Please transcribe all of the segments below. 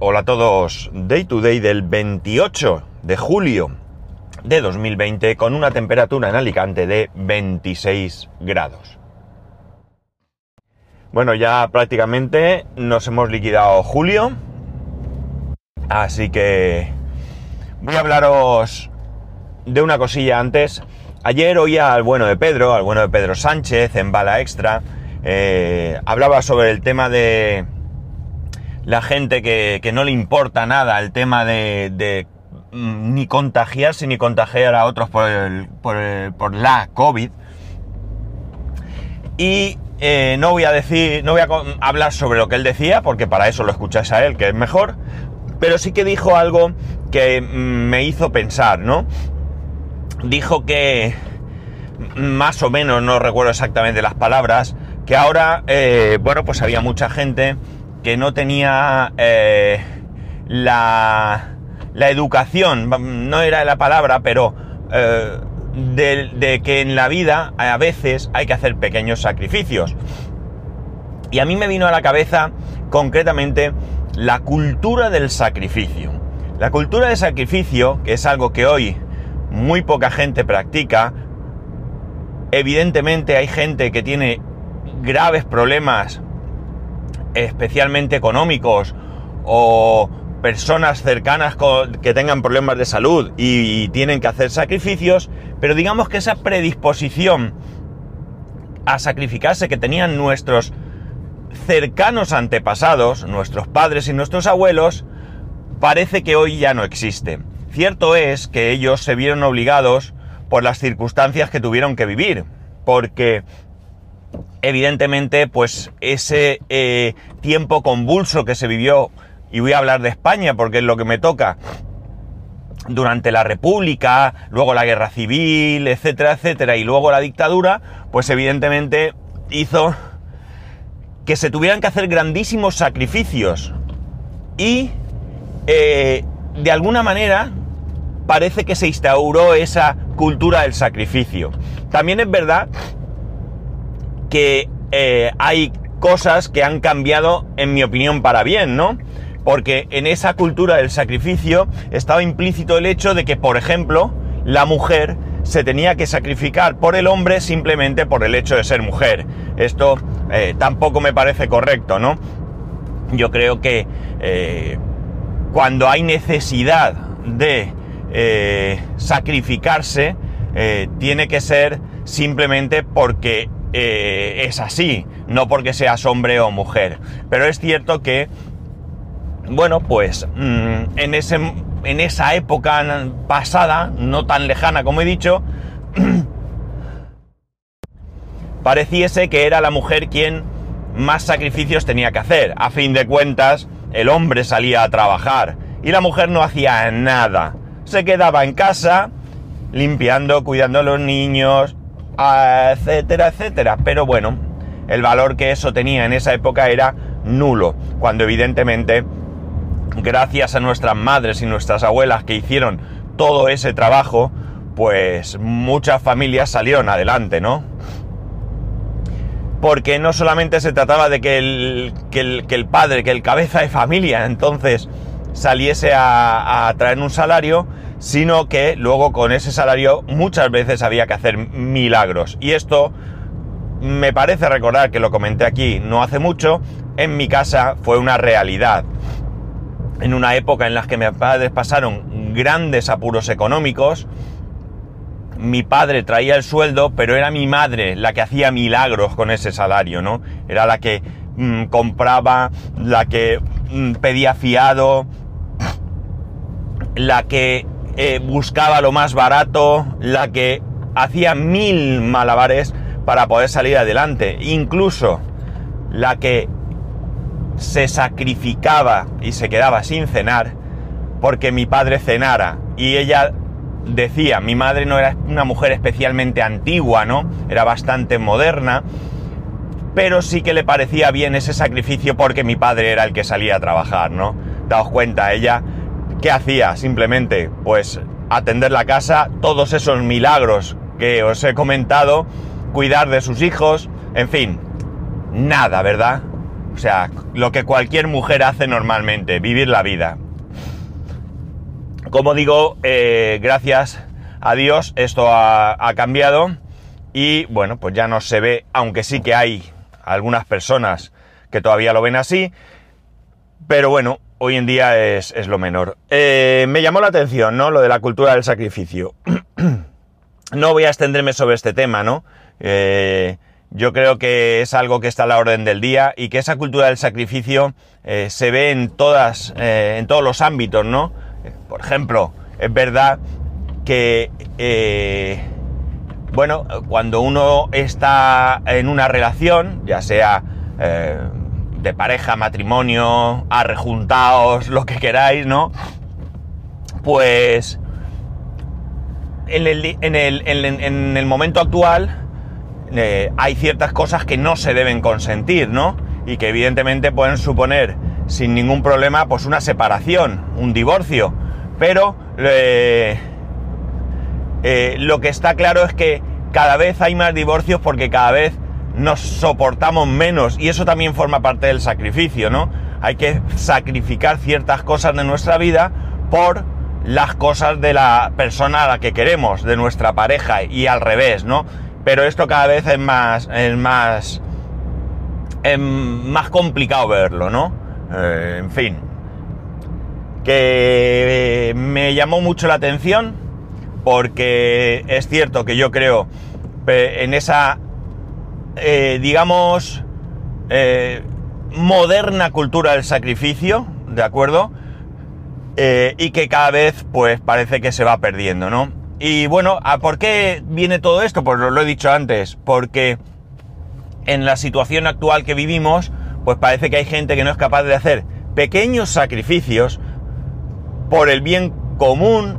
Hola a todos, Day to Day del 28 de julio de 2020 con una temperatura en Alicante de 26 grados. Bueno, ya prácticamente nos hemos liquidado julio, así que voy a hablaros de una cosilla antes. Ayer oía al bueno de Pedro Sánchez en Bala Extra, hablaba sobre el tema de la gente que no le importa nada el tema de ni contagiarse ni contagiar a otros por la COVID. Y no voy a hablar sobre lo que él decía, porque para eso lo escucháis a él, que es mejor. Pero sí que dijo algo que me hizo pensar, ¿no? Dijo que, más o menos, no recuerdo exactamente las palabras, que ahora, pues había mucha gente que no tenía la educación, no era la palabra, pero de que en la vida a veces hay que hacer pequeños sacrificios. Y a mí me vino a la cabeza concretamente la cultura del sacrificio. La cultura del sacrificio, que es algo que hoy muy poca gente practica. Evidentemente hay gente que tiene graves problemas, especialmente económicos, o personas cercanas que tengan problemas de salud y tienen que hacer sacrificios, pero digamos que esa predisposición a sacrificarse que tenían nuestros cercanos antepasados, nuestros padres y nuestros abuelos, parece que hoy ya no existe. Cierto es que ellos se vieron obligados por las circunstancias que tuvieron que vivir, porque evidentemente, pues ese tiempo convulso que se vivió, y voy a hablar de España porque es lo que me toca, durante la República, luego la Guerra Civil, etcétera, etcétera, y luego la dictadura, pues evidentemente hizo que se tuvieran que hacer grandísimos sacrificios. Y de alguna manera parece que se instauró esa cultura del sacrificio. También es verdad que hay cosas que han cambiado, en mi opinión, para bien, ¿no? Porque en esa cultura del sacrificio estaba implícito el hecho de que, por ejemplo, la mujer se tenía que sacrificar por el hombre simplemente por el hecho de ser mujer. Esto tampoco me parece correcto, ¿no? Yo creo que cuando hay necesidad de sacrificarse, tiene que ser simplemente porque es así, no porque seas hombre o mujer. Pero es cierto que, bueno, pues en esa época pasada, no tan lejana como he dicho, pareciese que era la mujer quien más sacrificios tenía que hacer. A fin de cuentas, el hombre salía a trabajar y la mujer no hacía nada. Se quedaba en casa, limpiando, cuidando a los niños, etcétera, etcétera. Pero bueno, el valor que eso tenía en esa época era nulo, cuando evidentemente, gracias a nuestras madres y nuestras abuelas que hicieron todo ese trabajo, pues muchas familias salieron adelante, ¿no? Porque no solamente se trataba de que el padre, que el cabeza de familia, entonces, saliese a traer un salario, sino que luego con ese salario muchas veces había que hacer milagros. Y esto, me parece recordar que lo comenté aquí no hace mucho, en mi casa fue una realidad. En una época en la que mis padres pasaron grandes apuros económicos, mi padre traía el sueldo, pero era mi madre la que hacía milagros con ese salario, ¿no? Era la que compraba, la que pedía fiado, la que buscaba lo más barato, la que hacía mil malabares para poder salir adelante, incluso la que se sacrificaba y se quedaba sin cenar porque mi padre cenara. Y ella decía, mi madre no era una mujer especialmente antigua, ¿no? Era bastante moderna, pero sí que le parecía bien ese sacrificio porque mi padre era el que salía a trabajar, ¿no? Daos cuenta, ella, ¿qué hacía? Simplemente, pues, atender la casa, todos esos milagros que os he comentado, cuidar de sus hijos, en fin, nada, ¿verdad? O sea, lo que cualquier mujer hace normalmente, vivir la vida. Como digo, gracias a Dios esto ha cambiado y bueno, pues ya no se ve, aunque sí que hay algunas personas que todavía lo ven así, pero bueno, hoy en día es lo menor. Me llamó la atención, ¿no?, lo de la cultura del sacrificio. No voy a extenderme sobre este tema, ¿no? Yo creo que es algo que está a la orden del día y que esa cultura del sacrificio se ve en todos los ámbitos, ¿no? Por ejemplo, es verdad que, bueno, cuando uno está en una relación, ya sea de pareja, matrimonio, arrejuntaos, lo que queráis, ¿no? Pues en el momento actual hay ciertas cosas que no se deben consentir, ¿no? Y que evidentemente pueden suponer sin ningún problema pues una separación, un divorcio, pero lo que está claro es que cada vez hay más divorcios porque cada vez nos soportamos menos y eso también forma parte del sacrificio, ¿no? Hay que sacrificar ciertas cosas de nuestra vida por las cosas de la persona a la que queremos, de nuestra pareja y al revés, ¿no? Pero esto cada vez es más complicado verlo, ¿no? En fin, que me llamó mucho la atención porque es cierto que yo creo en esa, digamos, moderna cultura del sacrificio, ¿de acuerdo? Y que cada vez pues parece que se va perdiendo, ¿no? Y bueno, ¿a por qué viene todo esto? Pues lo he dicho antes, porque en la situación actual que vivimos, pues parece que hay gente que no es capaz de hacer pequeños sacrificios por el bien común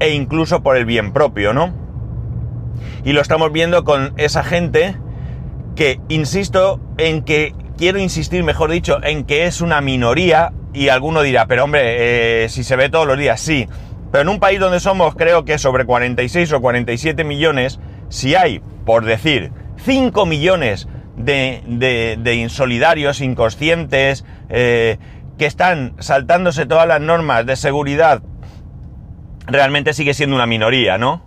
e incluso por el bien propio, ¿no? Y lo estamos viendo con esa gente que, quiero insistir, mejor dicho, en que es una minoría, y alguno dirá, pero hombre, si se ve todos los días, sí. Pero en un país donde somos, creo que sobre 46 o 47 millones, si hay, por decir, 5 millones de insolidarios, inconscientes, que están saltándose todas las normas de seguridad, realmente sigue siendo una minoría, ¿no?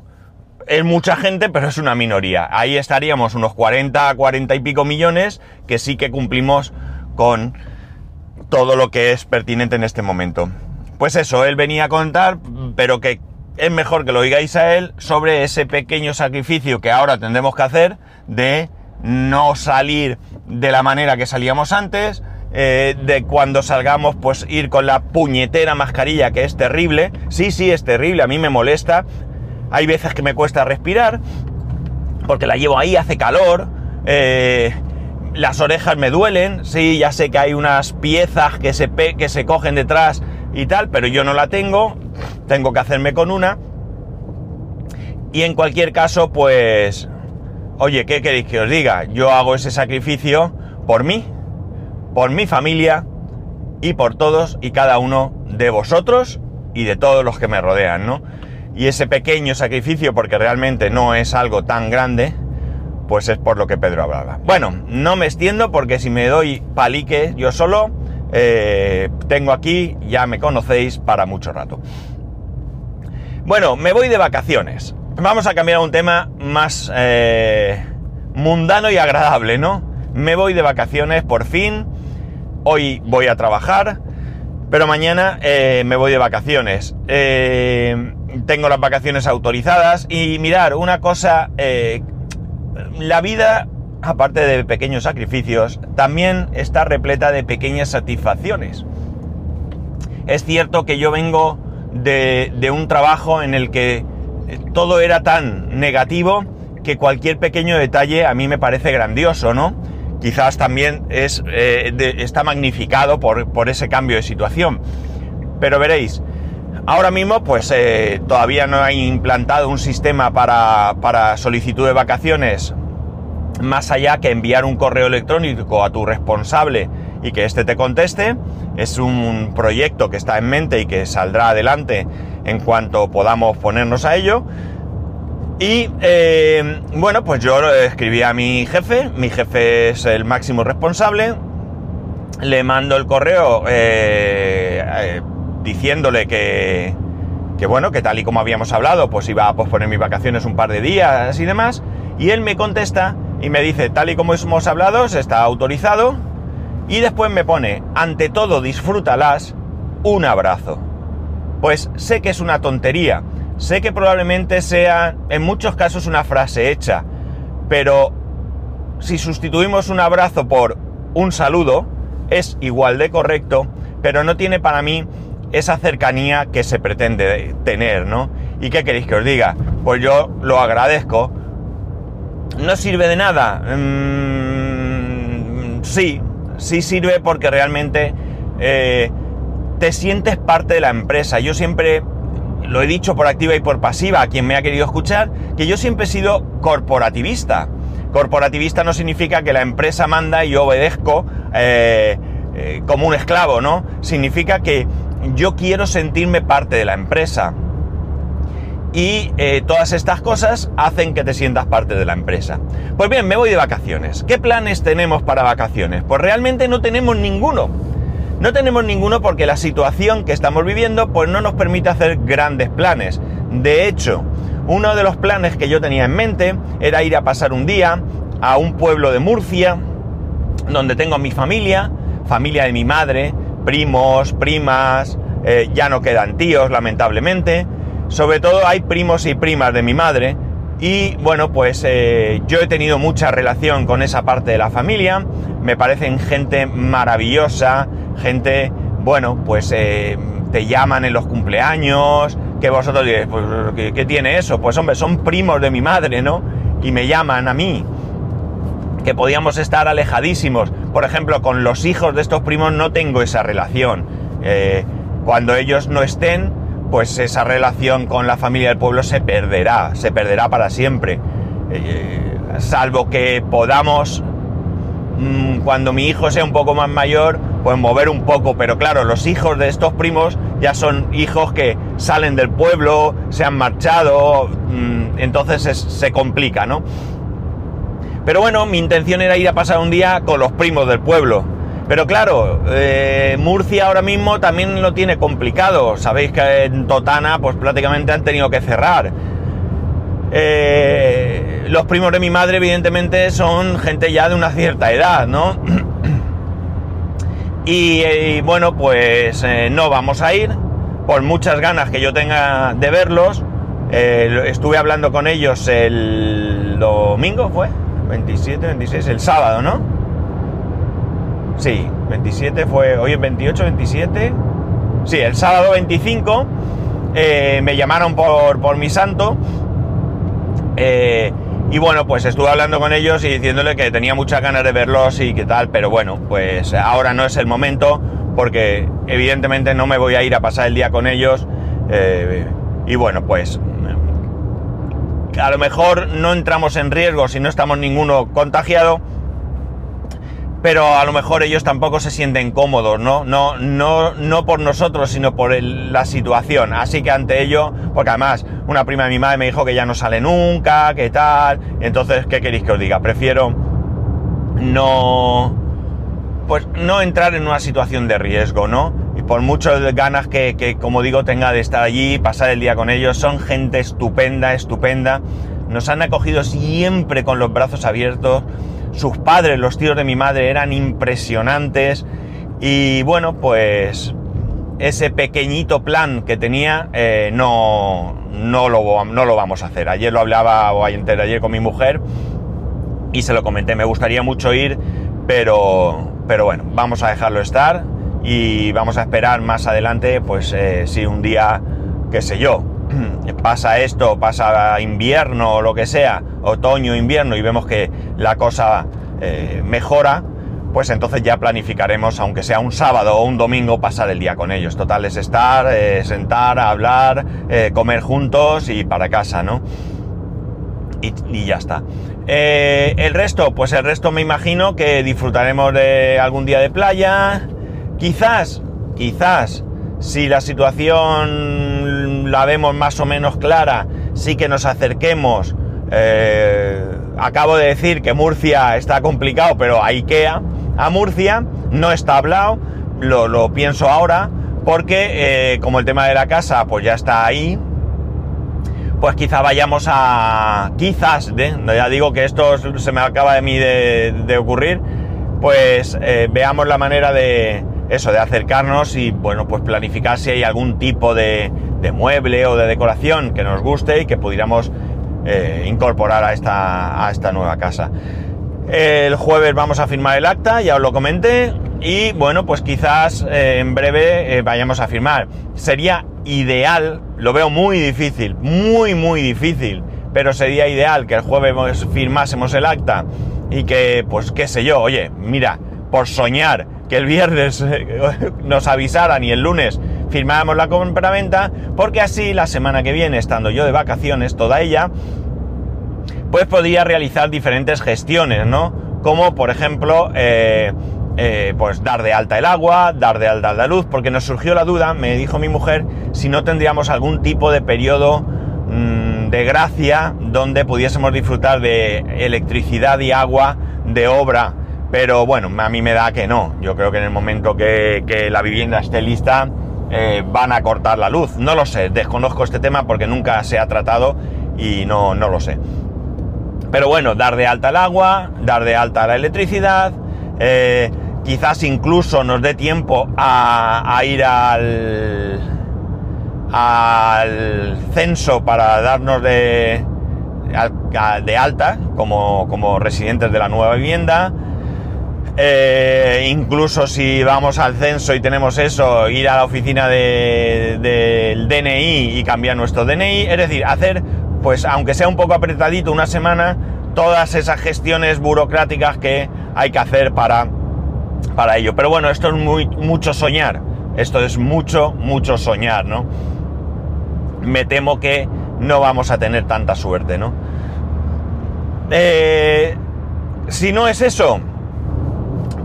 Es mucha gente, pero es una minoría. Ahí estaríamos unos 40, 40 y pico millones que sí que cumplimos con todo lo que es pertinente en este momento. Pues eso, él venía a contar, pero que es mejor que lo oigáis a él sobre ese pequeño sacrificio que ahora tendremos que hacer de no salir de la manera que salíamos antes, de cuando salgamos pues ir con la puñetera mascarilla, que es terrible. Sí, es terrible, a mí me molesta. Hay veces que me cuesta respirar porque la llevo ahí, hace calor, las orejas me duelen. Sí, ya sé que hay unas piezas que se cogen detrás y tal, pero yo no la tengo que hacerme con una. Y en cualquier caso, pues, oye, ¿qué queréis que os diga? Yo hago ese sacrificio por mí, por mi familia y por todos y cada uno de vosotros y de todos los que me rodean, ¿no? Y ese pequeño sacrificio, porque realmente no es algo tan grande, pues es por lo que Pedro hablaba. Bueno, no me extiendo porque si me doy palique yo solo, tengo aquí, ya me conocéis, para mucho rato. Bueno, me voy de vacaciones. Vamos a cambiar a un tema más mundano y agradable, ¿no? Me voy de vacaciones, por fin. Hoy voy a trabajar, pero mañana me voy de vacaciones. Tengo las vacaciones autorizadas y mirar, una cosa, la vida, aparte de pequeños sacrificios, también está repleta de pequeñas satisfacciones. Es cierto que yo vengo de un trabajo en el que todo era tan negativo que cualquier pequeño detalle a mí me parece grandioso, ¿no? Quizás también está magnificado por ese cambio de situación. Pero veréis, ahora mismo pues todavía no hay implantado un sistema para solicitud de vacaciones, más allá que enviar un correo electrónico a tu responsable y que éste te conteste. Es un proyecto que está en mente y que saldrá adelante en cuanto podamos ponernos a ello. Y bueno, pues yo escribí a mi jefe es el máximo responsable, le mando el correo diciéndole que bueno, que tal y como habíamos hablado, pues iba a posponer mis vacaciones un par de días y demás, y él me contesta y me dice, tal y como hemos hablado, se está autorizado, y después me pone, ante todo disfrútalas, un abrazo. Pues sé que es una tontería, sé que probablemente sea en muchos casos una frase hecha, pero si sustituimos un abrazo por un saludo, es igual de correcto, pero no tiene para mí esa cercanía que se pretende tener, ¿no? ¿Y qué queréis que os diga? Pues yo lo agradezco. ¿No sirve de nada? Sí sirve, porque realmente te sientes parte de la empresa. Yo siempre lo he dicho por activa y por pasiva a quien me ha querido escuchar, que yo siempre he sido corporativista. Corporativista no significa que la empresa manda y yo obedezco como un esclavo, ¿no? Significa que yo quiero sentirme parte de la empresa. Y todas estas cosas hacen que te sientas parte de la empresa. Pues bien, me voy de vacaciones. ¿Qué planes tenemos para vacaciones? Pues realmente no tenemos ninguno. No tenemos ninguno porque la situación que estamos viviendo pues no nos permite hacer grandes planes. De hecho, uno de los planes que yo tenía en mente era ir a pasar un día a un pueblo de Murcia, donde tengo a mi familia, familia de mi madre, primos, primas, ya no quedan tíos, lamentablemente. Sobre todo hay primos y primas de mi madre y bueno, pues yo he tenido mucha relación con esa parte de la familia. Me parecen gente maravillosa, gente, bueno, pues te llaman en los cumpleaños, que vosotros diréis, pues, ¿qué tiene eso? Pues hombre, son primos de mi madre, ¿no? Y me llaman a mí, que podíamos estar alejadísimos. Por ejemplo, con los hijos de estos primos no tengo esa relación. Cuando ellos no estén, pues esa relación con la familia del pueblo se perderá para siempre. Salvo que podamos, cuando mi hijo sea un poco más mayor, pues mover un poco. Pero claro, los hijos de estos primos ya son hijos que salen del pueblo, se han marchado, entonces se complica, ¿no? Pero bueno, mi intención era ir a pasar un día con los primos del pueblo. Pero claro, Murcia ahora mismo también lo tiene complicado. Sabéis que en Totana pues prácticamente han tenido que cerrar. Los primos de mi madre evidentemente son gente ya de una cierta edad, ¿no? Y bueno, pues no vamos a ir. Por muchas ganas que yo tenga de verlos. Estuve hablando con ellos el domingo, ¿fue? 27, 26, el sábado, ¿no? Sí, 27 fue... Hoy es 28, 27... Sí, el sábado 25... me llamaron por mi santo... y bueno, pues estuve hablando con ellos y diciéndole que tenía muchas ganas de verlos y qué tal... Pero bueno, pues ahora no es el momento... Porque evidentemente no me voy a ir a pasar el día con ellos... y bueno, pues... A lo mejor no entramos en riesgo si no estamos ninguno contagiado... Pero a lo mejor ellos tampoco se sienten cómodos, ¿no? No por nosotros, sino por la situación. Así que ante ello, porque además una prima de mi madre me dijo que ya no sale nunca, que tal. Entonces, ¿qué queréis que os diga? Prefiero no entrar en una situación de riesgo, ¿no? Y por muchas ganas que como digo, tenga de estar allí, pasar el día con ellos. Son gente estupenda, estupenda. Nos han acogido siempre con los brazos abiertos. Sus padres, los tíos de mi madre, eran impresionantes. Y bueno, pues ese pequeñito plan que tenía no lo vamos a hacer. Ayer lo hablaba, o ayer con mi mujer, y se lo comenté. Me gustaría mucho ir, pero bueno, vamos a dejarlo estar y vamos a esperar más adelante, pues si un día, qué sé yo, pasa esto, pasa invierno o lo que sea, otoño, invierno, y vemos que la cosa mejora, pues entonces ya planificaremos, aunque sea un sábado o un domingo, pasar el día con ellos. Total, es estar, sentar, hablar, comer juntos y para casa, ¿no? Y ya está. El resto, pues el resto me imagino que disfrutaremos de algún día de playa. Quizás, si la situación la vemos más o menos clara, sí que nos acerquemos. Acabo de decir que Murcia está complicado, pero a Ikea a Murcia. No está hablado, lo pienso ahora, porque como el tema de la casa pues ya está ahí, pues quizá vayamos a... quizás, ya digo que esto se me acaba de mí de ocurrir, pues veamos la manera de eso, de acercarnos y bueno, pues planificar si hay algún tipo de mueble o de decoración que nos guste y que pudiéramos incorporar a esta nueva casa. El jueves vamos a firmar el acta, ya os lo comenté, y bueno, pues quizás en breve vayamos a firmar. Sería ideal, lo veo muy difícil, muy difícil, pero sería ideal que el jueves firmásemos el acta y que, pues qué sé yo, oye, mira, por soñar, que el viernes nos avisaran y el lunes firmáramos la compraventa, porque así la semana que viene, estando yo de vacaciones, toda ella, pues podría realizar diferentes gestiones, ¿no? Como por ejemplo, pues dar de alta el agua, dar de alta la luz, porque nos surgió la duda, me dijo mi mujer, si no tendríamos algún tipo de periodo de gracia donde pudiésemos disfrutar de electricidad y agua de obra. Pero bueno, a mí me da que no. Yo creo que en el momento que la vivienda esté lista, van a cortar la luz. No lo sé, desconozco este tema porque nunca se ha tratado y no lo sé. Pero bueno, dar de alta el agua, dar de alta la electricidad, quizás incluso nos dé tiempo a ir al censo para darnos de alta como residentes de la nueva vivienda. Incluso si vamos al censo y tenemos eso, ir a la oficina del DNI y cambiar nuestro DNI, es decir, hacer, pues aunque sea un poco apretadito una semana, todas esas gestiones burocráticas que hay que hacer para ello. Pero bueno, esto es mucho soñar, esto es mucho soñar, ¿no? Me temo que no vamos a tener tanta suerte, ¿no? Si no es eso,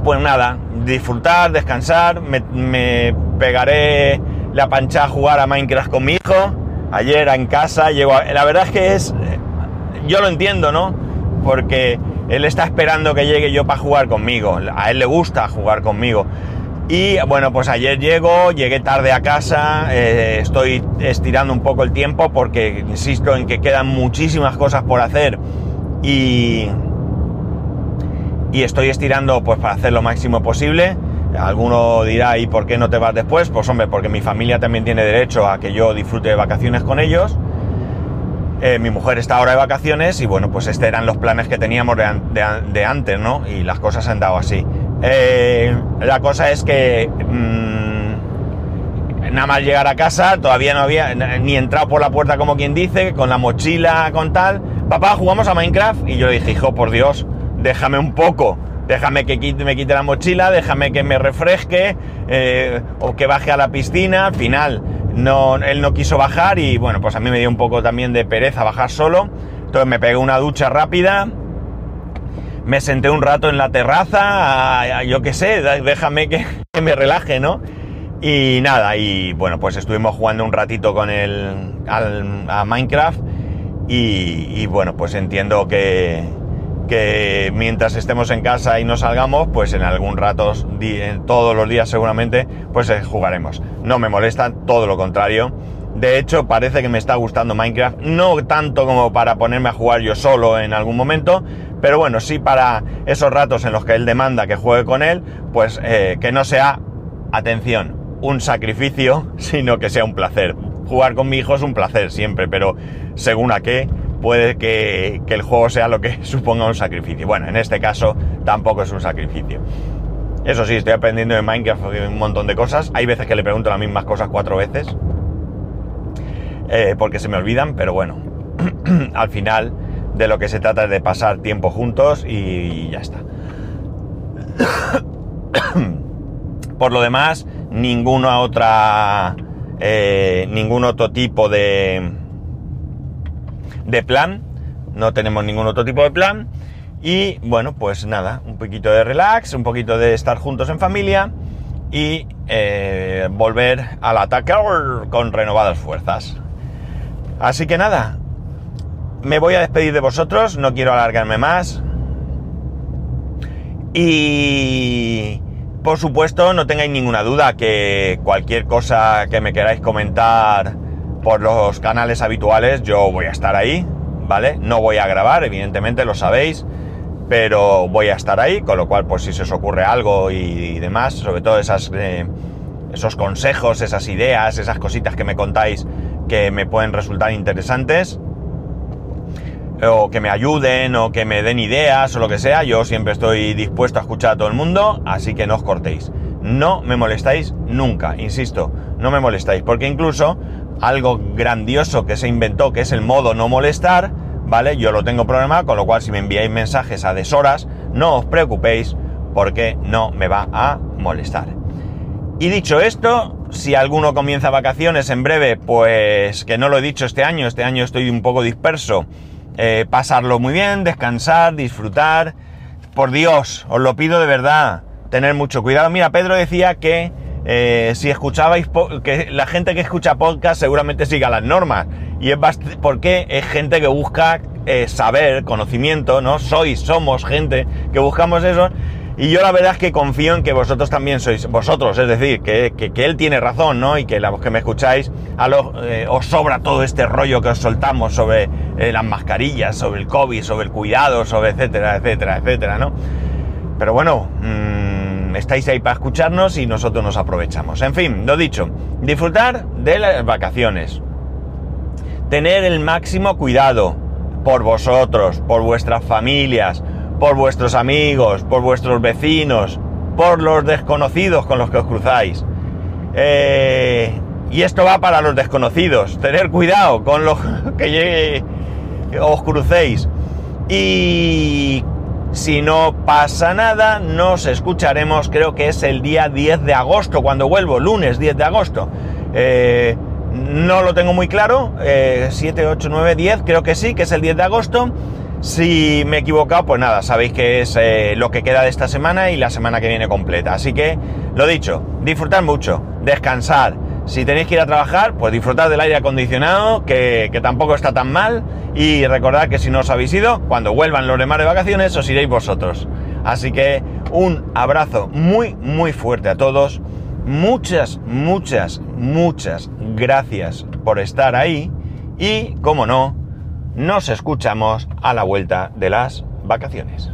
pues nada, disfrutar, descansar. Me pegaré la pancha a jugar a Minecraft con mi hijo. Ayer en casa, la verdad es que yo lo entiendo, ¿no? Porque él está esperando que llegue yo para jugar conmigo. A él le gusta jugar conmigo. Y bueno, pues ayer llegué tarde a casa, estoy estirando un poco el tiempo porque insisto en que quedan muchísimas cosas por hacer y estoy estirando pues para hacer lo máximo posible. Alguno dirá, ¿y por qué no te vas después? Pues hombre, porque mi familia también tiene derecho a que yo disfrute de vacaciones con ellos. Mi mujer está ahora de vacaciones y bueno, pues estos eran los planes que teníamos de antes, ¿no? Y las cosas han dado así. La cosa es que nada más llegar a casa, todavía no había ni entrado por la puerta como quien dice, con la mochila, con tal. Papá, ¿jugamos a Minecraft? Y yo le dije, hijo, por Dios, déjame un poco, déjame que me quite la mochila, déjame que me refresque, o que baje a la piscina. Al final, él no quiso bajar y bueno, pues a mí me dio un poco también de pereza bajar solo. Entonces me pegué una ducha rápida, me senté un rato en la terraza, yo qué sé, déjame que me relaje, ¿no? Y nada, y bueno, pues estuvimos jugando un ratito con a Minecraft y bueno, pues entiendo que mientras estemos en casa y no salgamos, pues en algún rato, todos los días seguramente, pues jugaremos. No me molesta, todo lo contrario. De hecho, parece que me está gustando Minecraft, no tanto como para ponerme a jugar yo solo en algún momento, pero bueno, sí para esos ratos en los que él demanda que juegue con él, pues que no sea, atención, un sacrificio, sino que sea un placer. Jugar con mi hijo es un placer siempre, pero según a qué, puede que el juego sea lo que suponga un sacrificio. Bueno, en este caso tampoco es un sacrificio. Eso sí, estoy aprendiendo de Minecraft un montón de cosas. Hay veces que le pregunto las mismas cosas 4 veces. Porque se me olvidan, pero bueno. Al final de lo que se trata es de pasar tiempo juntos y ya está. Por lo demás, ningún otro tipo de plan, no tenemos ningún otro tipo de plan. Y bueno, pues nada, un poquito de relax, un poquito de estar juntos en familia y volver al ataque con renovadas fuerzas. Así que nada, me voy a despedir de vosotros, no quiero alargarme más. Y por supuesto, no tengáis ninguna duda que cualquier cosa que me queráis comentar por los canales habituales, yo voy a estar ahí, ¿vale? No voy a grabar, evidentemente, lo sabéis, pero voy a estar ahí, con lo cual, pues si se os ocurre algo y demás, sobre todo esos consejos, esas ideas, esas cositas que me contáis que me pueden resultar interesantes, o que me ayuden, o que me den ideas, o lo que sea, yo siempre estoy dispuesto a escuchar a todo el mundo, así que no os cortéis. No me molestáis nunca, insisto, no me molestáis, porque incluso algo grandioso que se inventó, que es el modo no molestar, ¿vale? Yo lo tengo programado, con lo cual si me enviáis mensajes a deshoras, no os preocupéis, porque no me va a molestar. Y dicho esto, si alguno comienza vacaciones en breve, pues que no lo he dicho este año estoy un poco disperso, pasarlo muy bien, descansar, disfrutar, por Dios, os lo pido de verdad, tener mucho cuidado. Mira, Pedro decía que si escuchabais, que la gente que escucha podcast seguramente siga las normas, y es porque es gente que busca saber, conocimiento, ¿no? Somos gente que buscamos eso, y yo la verdad es que confío en que vosotros también sois vosotros, es decir, que él tiene razón, ¿no? Y que los que me escucháis os sobra todo este rollo que os soltamos sobre las mascarillas, sobre el COVID, sobre el cuidado, sobre etcétera, etcétera, etcétera, ¿no? Pero bueno, estáis ahí para escucharnos y nosotros nos aprovechamos. En fin, lo dicho, disfrutar de las vacaciones, tener el máximo cuidado por vosotros, por vuestras familias, por vuestros amigos, por vuestros vecinos, por los desconocidos con los que os cruzáis. Y esto va para los desconocidos. Tener cuidado con los que os crucéis. Y si no pasa nada, nos escucharemos, creo que es el día 10 de agosto, cuando vuelvo, lunes 10 de agosto. No lo tengo muy claro, 7, 8, 9, 10, creo que sí, que es el 10 de agosto. Si me he equivocado, pues nada, sabéis que es lo que queda de esta semana y la semana que viene completa. Así que, lo dicho, disfrutad mucho, descansad. Si tenéis que ir a trabajar, pues disfrutad del aire acondicionado, que tampoco está tan mal. Y recordad que si no os habéis ido, cuando vuelvan los demás de vacaciones, os iréis vosotros. Así que, un abrazo muy, muy fuerte a todos. Muchas, muchas, muchas gracias por estar ahí. Y, como no, nos escuchamos a la vuelta de las vacaciones.